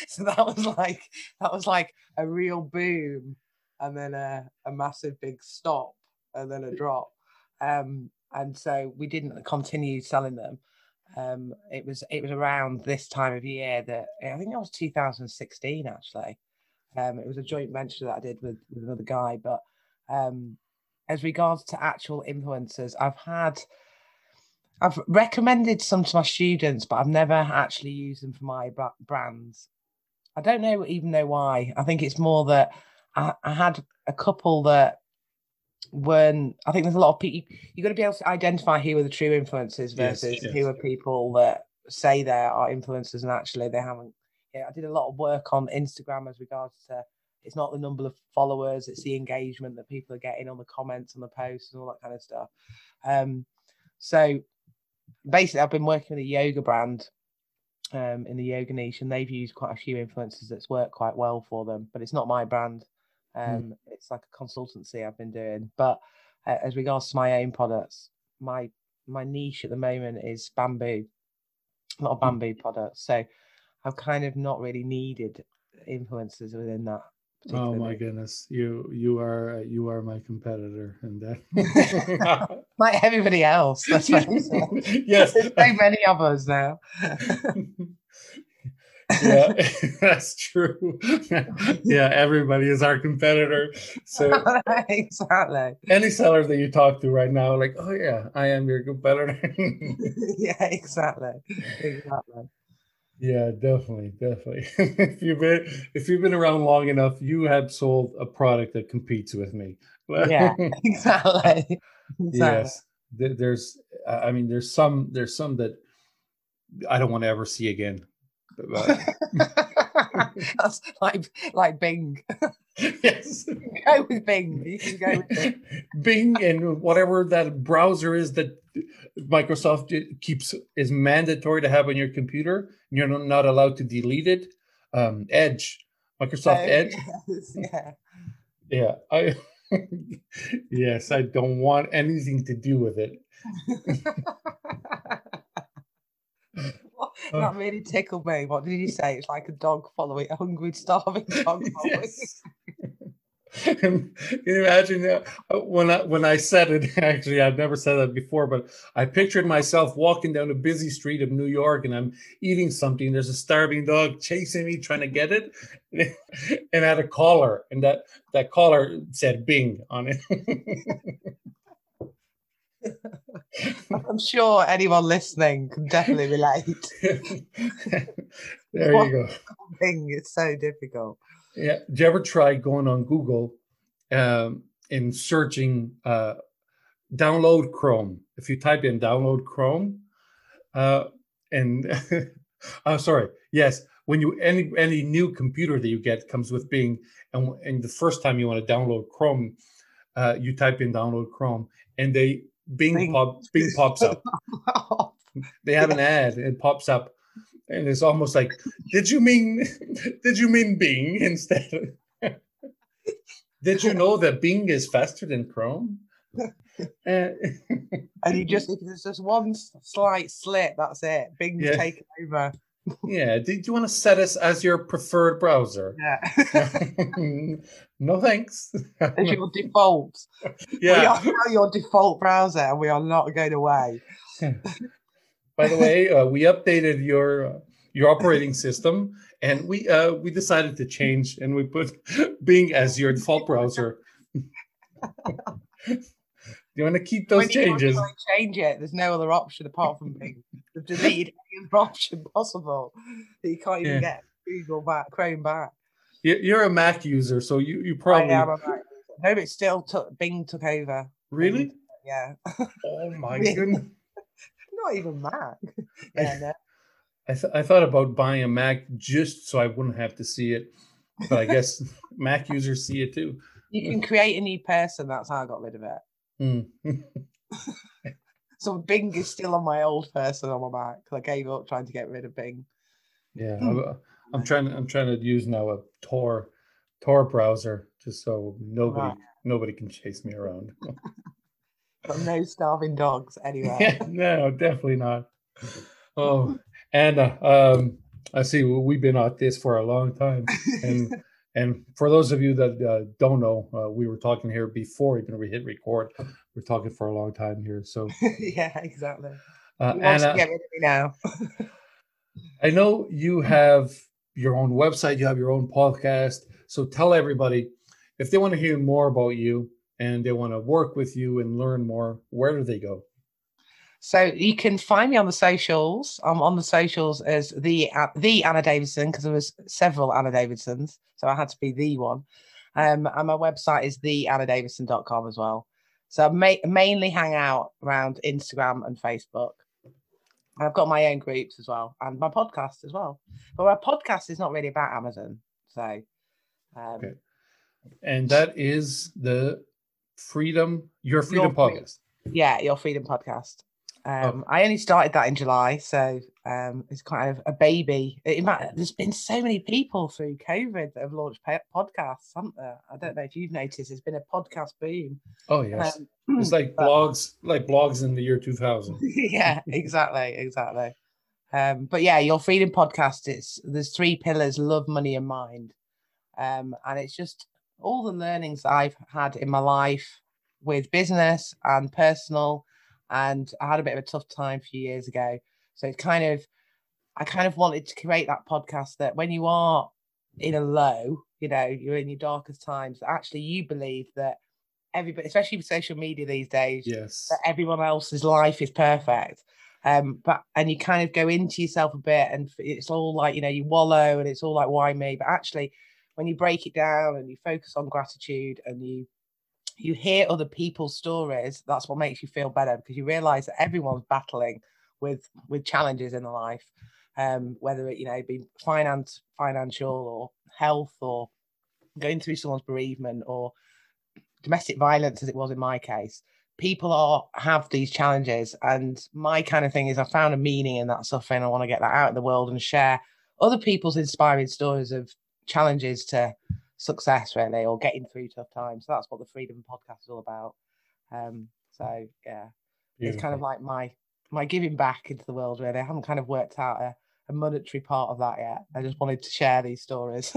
So that was like that was like a real boom, and then a, a massive big stop, and then a drop. Um, and so we didn't continue selling them. Um, it was it was around this time of year that I think it was two thousand sixteen actually. Um, it was a joint venture that I did with, with another guy. But um, as regards to actual influencers, I've had, I've recommended some to my students, but I've never actually used them for my brands. I don't know, even know why. I think it's more that I, I had a couple that weren't, I think there's a lot of people, you've got to be able to identify who are the true influencers versus yes, yes. who are people that say they are influencers and actually they haven't. Yeah, I did a lot of work on Instagram as regards to, it's not the number of followers, it's the engagement that people are getting on the comments, on the posts and all that kind of stuff. Um, so basically I've been working with a yoga brand um, in the yoga niche, and they've used quite a few influencers that's worked quite well for them, but it's not my brand. Um, mm. It's like a consultancy I've been doing. But uh, as regards to my own products, my, my niche at the moment is bamboo, a lot of bamboo mm. products. So I've kind of not really needed influencers within that. Oh my goodness, you you are you are my competitor, and that like everybody else. That's what I'm saying. Yes, there's so many of us now. Yeah, that's true. Yeah, everybody is our competitor. So exactly. Any seller that you talk to right now, like, oh yeah, I am your competitor. Yeah, exactly, exactly. Yeah, definitely, definitely. if you've been if you've been around long enough, you have sold a product that competes with me. Yeah, exactly. exactly. Yes, there's. I mean, there's some. There's some that I don't want to ever see again. That's like like Bing. Yes, you can go with Bing. You can go with Bing. Bing and whatever that browser is that Microsoft keeps is mandatory to have on your computer. You're not allowed to delete it. Um, Edge, Microsoft oh, Edge. Yes, yeah. Yeah. I. Yes, I don't want anything to do with it. That really tickled me. What did you say? It's like a dog following a hungry, starving dog following. Yes. Can you imagine when I when I said it? Actually, I've never said that before, but I pictured myself walking down a busy street of New York, and I'm eating something. There's a starving dog chasing me, trying to get it, and I had a collar, and that that collar said "Bing" on it. I'm sure anyone listening can definitely relate. There you go. Bing, it's so difficult. Yeah. Did you ever try going on Google um, and searching uh, download Chrome? If you type in download Chrome, uh, and I'm sorry, yes, when you any any new computer that you get comes with Bing, and, and the first time you want to download Chrome, uh, you type in download Chrome, and they Bing, Bing. Pop, Bing pops up. They have yeah. an ad. It pops up, and it's almost like, did you mean, did you mean Bing instead? Did you know that Bing is faster than Chrome? Uh, and you just, if there's just one slight slit, that's it. Bing's yeah. taken over. Yeah. Did you want to set us as your preferred browser? Yeah. No thanks. It's your default. Yeah. We are now your default browser, and we are not going away. By the way, uh, we updated your uh, your operating system, and we uh, we decided to change, and we put Bing as your default browser. You want to keep those when changes? You want to change it. There's no other option apart from Bing. They've deleted any other option possible that you can't even yeah. get Google back, Chrome back. You're a Mac user, so you, you probably. I am a Mac user. No, but still, took, Bing took over. Really? Bing, yeah. Oh my goodness. Not even Mac. Yeah, no. I th- I thought about buying a Mac just so I wouldn't have to see it, but I guess Mac users see it too. You can create a new person. That's how I got rid of it. Mm. So Bing is still on my old person on my Mac, because I gave up trying to get rid of Bing. Yeah, I'm, I'm trying. I'm trying to use now a Tor Tor browser just so nobody right. nobody can chase me around. But no starving dogs anyway. Yeah, no, definitely not. Oh. And uh, um, I see we've been at this for a long time. And and for those of you that uh, don't know, uh, we were talking here before even we hit record. We're talking for a long time here. So yeah, exactly. Uh, Anna, get rid of me now. I know you have your own website. You have your own podcast. So tell everybody, if they want to hear more about you and they want to work with you and learn more, where do they go? So you can find me on the socials. I'm on the socials as the uh, the Anna Davidson, because there was several Anna Davidsons, so I had to be the one. Um, and my website is the anna davidson dot com as well. So I ma- mainly hang out around Instagram and Facebook. And I've got my own groups as well, and my podcast as well. But my podcast is not really about Amazon. So, um, okay. And that is the Freedom, Your Freedom your, Podcast. Yeah, Your Freedom Podcast. Um, oh. I only started that in July, so um, it's kind of a baby. In fact, there's been so many people through COVID that have launched podcasts, haven't there? I don't know if you've noticed. There's been a podcast boom. Oh yes, um, it's like but, blogs, like blogs in the year two thousand. Yeah, exactly, exactly. Um, but yeah, Your Freedom Podcast. It's there's three pillars: love, money, and mind. Um, and it's just all the learnings I've had in my life with business and personal. And I had a bit of a tough time a few years ago. So it's kind of, I kind of wanted to create that podcast that when you are in a low, you know, you're in your darkest times, actually you believe that everybody, especially with social media these days, yes, that everyone else's life is perfect. Um, but, and you kind of go into yourself a bit and it's all like, you know, you wallow and it's all like, why me? But actually when you break it down and you focus on gratitude and you you hear other people's stories, that's what makes you feel better, because you realize that everyone's battling with with challenges in their life, um, whether it, you know, be finance, financial or health or going through someone's bereavement or domestic violence, as it was in my case. People are have these challenges, and my kind of thing is I found a meaning in that suffering. I want to get that out in the world and share other people's inspiring stories of challenges to success, really, or getting through tough times. So that's what the Freedom Podcast is all about. Um, so yeah, Beautiful. It's kind of like my my giving back into the world, really. I haven't kind of worked out a, a monetary part of that yet. I just wanted to share these stories.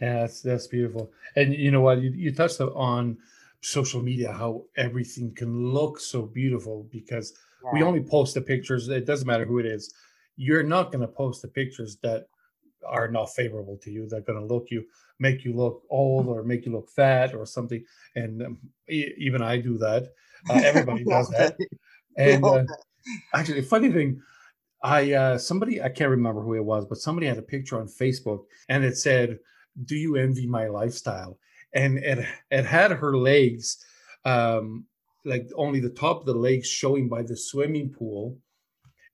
Yeah, that's that's beautiful. And you know what, you, you touched on social media, how everything can look so beautiful because yeah. we only post the pictures. It doesn't matter who it is. You're not going to post the pictures that are not favorable to you. They're going to look you, make you look old or make you look fat or something. And um, e- even I do that. Uh, everybody does that. And uh, actually, funny thing, I uh, somebody, I can't remember who it was, but somebody had a picture on Facebook and it said, "Do you envy my lifestyle?" And it, it had her legs, um, like only the top of the legs showing by the swimming pool.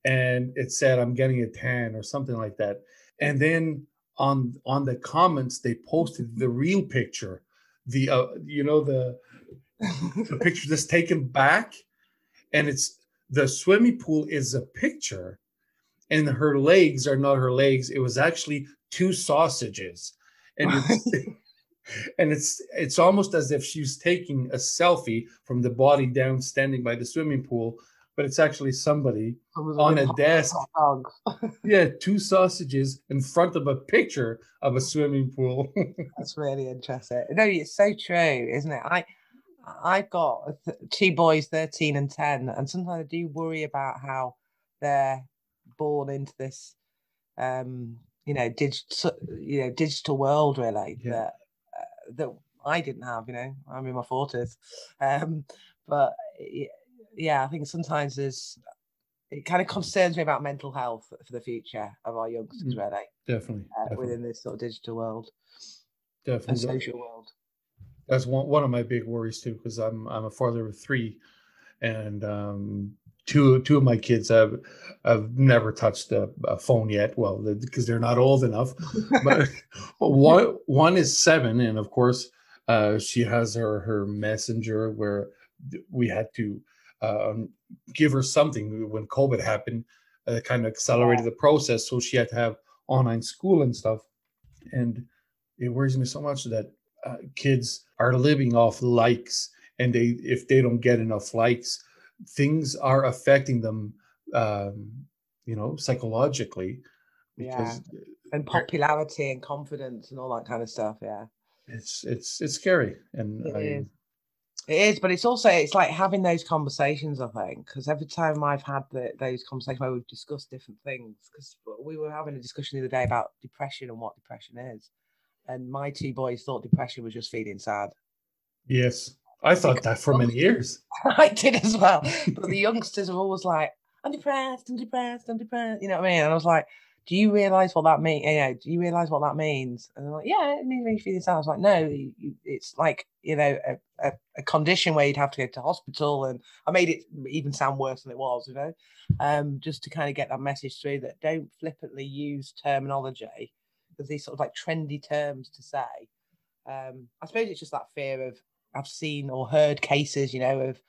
And it said, "I'm getting a tan" or something like that. And then on on the comments, they posted the real picture, the uh, you know the The picture that's taken back, and it's the swimming pool is a picture, and her legs are not her legs. It was actually two sausages, and it's, and it's it's almost as if she's taking a selfie from the body down, standing by the swimming pool, but it's actually somebody on a desk. Yeah, two sausages in front of a picture of a swimming pool. That's really interesting. No, it's so true, isn't it? I. I've got two boys, thirteen and ten, and sometimes I do worry about how they're born into this, um, you know, digital, you know, digital world, really, yeah. that uh, that I didn't have. You know, I'm in my forties, um, but yeah, I think sometimes there's it kind of concerns me about mental health for the future of our youngsters, mm, really, definitely, uh, definitely within this sort of digital world, definitely and social world. That's one, one of my big worries too, because I'm I'm a father of three, and um, two two of my kids have have never touched a, a phone yet. Well, because they're not old enough. But one one is seven, and of course, uh, she has her her messenger where we had to um, give her something when COVID happened. Uh, kind of accelerated the process, so she had to have online school and stuff. And it worries me so much that. Uh, kids are living off likes, and they if they don't get enough likes, things are affecting them, um, you know, psychologically. Because yeah, and popularity and confidence and all that kind of stuff. Yeah, it's it's it's scary, and it I, is. It is, but it's also it's like having those conversations. I think because every time I've had the, those conversations where we've discussed different things, because we were having a discussion the other day about depression and what depression is. And my two boys thought depression was just feeling sad. Yes, I thought that for many years. I did as well. But the youngsters are always like, I'm depressed, I'm depressed, I'm depressed. You know what I mean? And I was like, do you realise what that means? You know, do you realise what that means? And they're like, yeah, it means me feeling sad. I was like, no, it's like, you know, a, a, a condition where you'd have to go to hospital. And I made it even sound worse than it was, you know, um, just to kind of get that message through that don't flippantly use terminology. There's these sort of like trendy terms to say. Um, I suppose it's just that fear of I've seen or heard cases, you know, of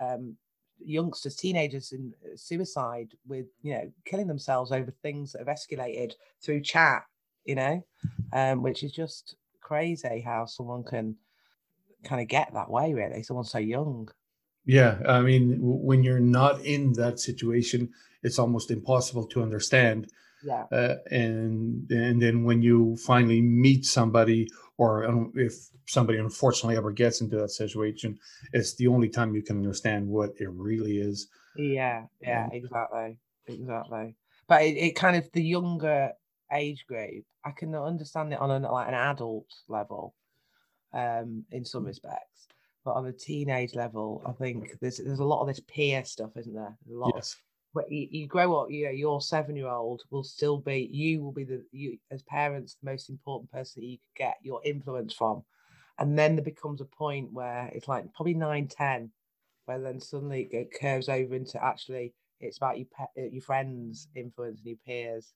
um, youngsters, teenagers in suicide with, you know, killing themselves over things that have escalated through chat, you know, um, which is just crazy how someone can kind of get that way, really. Someone so young. Yeah. I mean, when you're not in that situation, it's almost impossible to understand. Yeah, uh, and and then when you finally meet somebody, or um, if somebody unfortunately ever gets into that situation, it's the only time you can understand what it really is. Yeah, yeah, um, exactly, exactly. But it, it kind of the younger age group, I can understand it on an, like an adult level, um, in some respects. But on a teenage level, I think there's there's a lot of this peer stuff, isn't there? There's a lot. Yes. Of, But you, you grow up, you know, your seven-year-old will still be, you will be the, you as parents, the most important person that you could get your influence from. And then there becomes a point where it's like probably nine, ten, where then suddenly it curves over into actually it's about your pe- your friends' influence and your peers.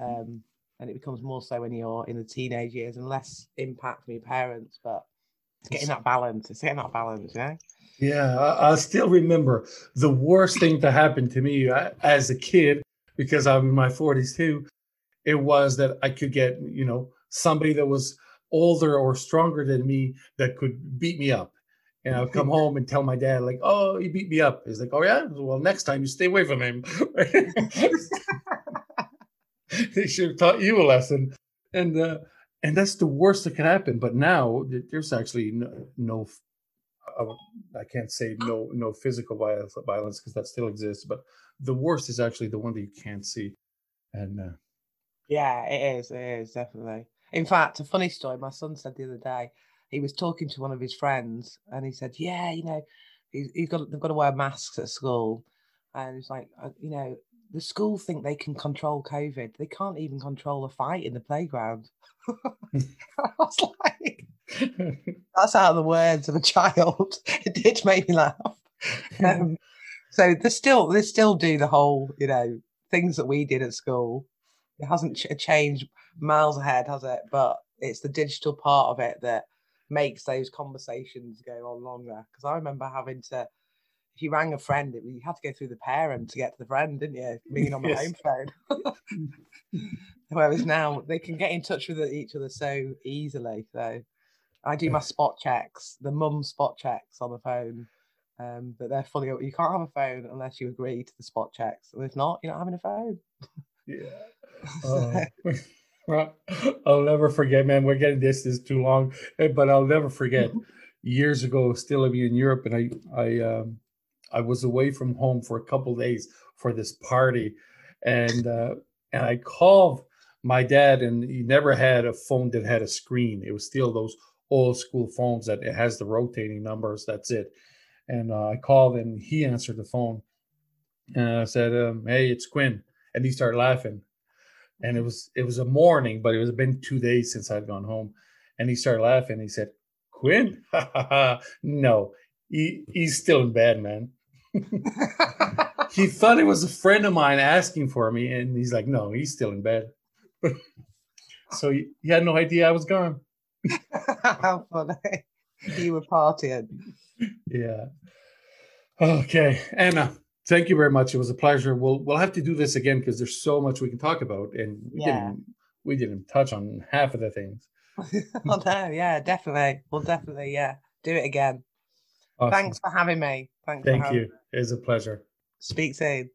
Um, and it becomes more so when you're in the teenage years and less impact from your parents. But it's getting that balance, it's getting that balance, you know? Yeah, I, I still remember the worst thing to happen to me as a kid, because I'm in my forties too, it was that I could get, you know, somebody that was older or stronger than me that could beat me up. And I'll come home and tell my dad, like, oh, he beat me up. He's like, oh, yeah? Well, next time you stay away from him. They should have taught you a lesson. And uh, and that's the worst that can happen. But now there's actually no... no I can't say no no physical violence because that still exists, but the worst is actually the one that you can't see. And uh... yeah, it is, it is definitely. In fact, a funny story. My son said the other day he was talking to one of his friends, and he said, "Yeah, you know, he's, he's got they've got to wear masks at school," and he's like, "You know, the school think they can control COVID. They can't even control a fight in the playground." I was like. That's out of the words of a child. It did make me laugh. Um, so they still they still do the whole, you know, things that we did at school. It hasn't ch- changed miles ahead, has it? But it's the digital part of it that makes those conversations go on longer. Because I remember having to, if you rang a friend, it, you had to go through the parent to get to the friend, didn't you? Being on the yes. home phone. Whereas now they can get in touch with each other so easily. So I do yeah. my spot checks, the mum spot checks on the phone. Um, but they're fully, you can't have a phone unless you agree to the spot checks. And if not, you're not having a phone. Yeah. Uh, well, I'll never forget, man. We're getting this is too long, but I'll never forget. Years ago, still living in Europe, and I, I, um, I was away from home for a couple of days for this party, and uh, and I called my dad, and he never had a phone that had a screen. It was still those old school phones that it has the rotating numbers. That's it. And uh, I called, and he answered the phone, and I said, um, "Hey, it's Quinn." And he started laughing, and it was it was a morning, but it was been two days since I'd gone home, and he started laughing. He said, "Quinn? No, he he's still in bed, man." He thought it was a friend of mine asking for me, and he's like, "No, he's still in bed." So he, he had no idea I was gone. How funny! You were partying. Yeah. Okay, Anna, thank you very much. It was a pleasure. We'll we'll have to do this again because there's so much we can talk about, and we yeah. didn't we didn't touch on half of the things. Oh no, yeah, definitely. We'll definitely yeah do it again. Awesome. Thanks for having me. Thanks. Thank for having you. Me. It's a pleasure. Speak soon.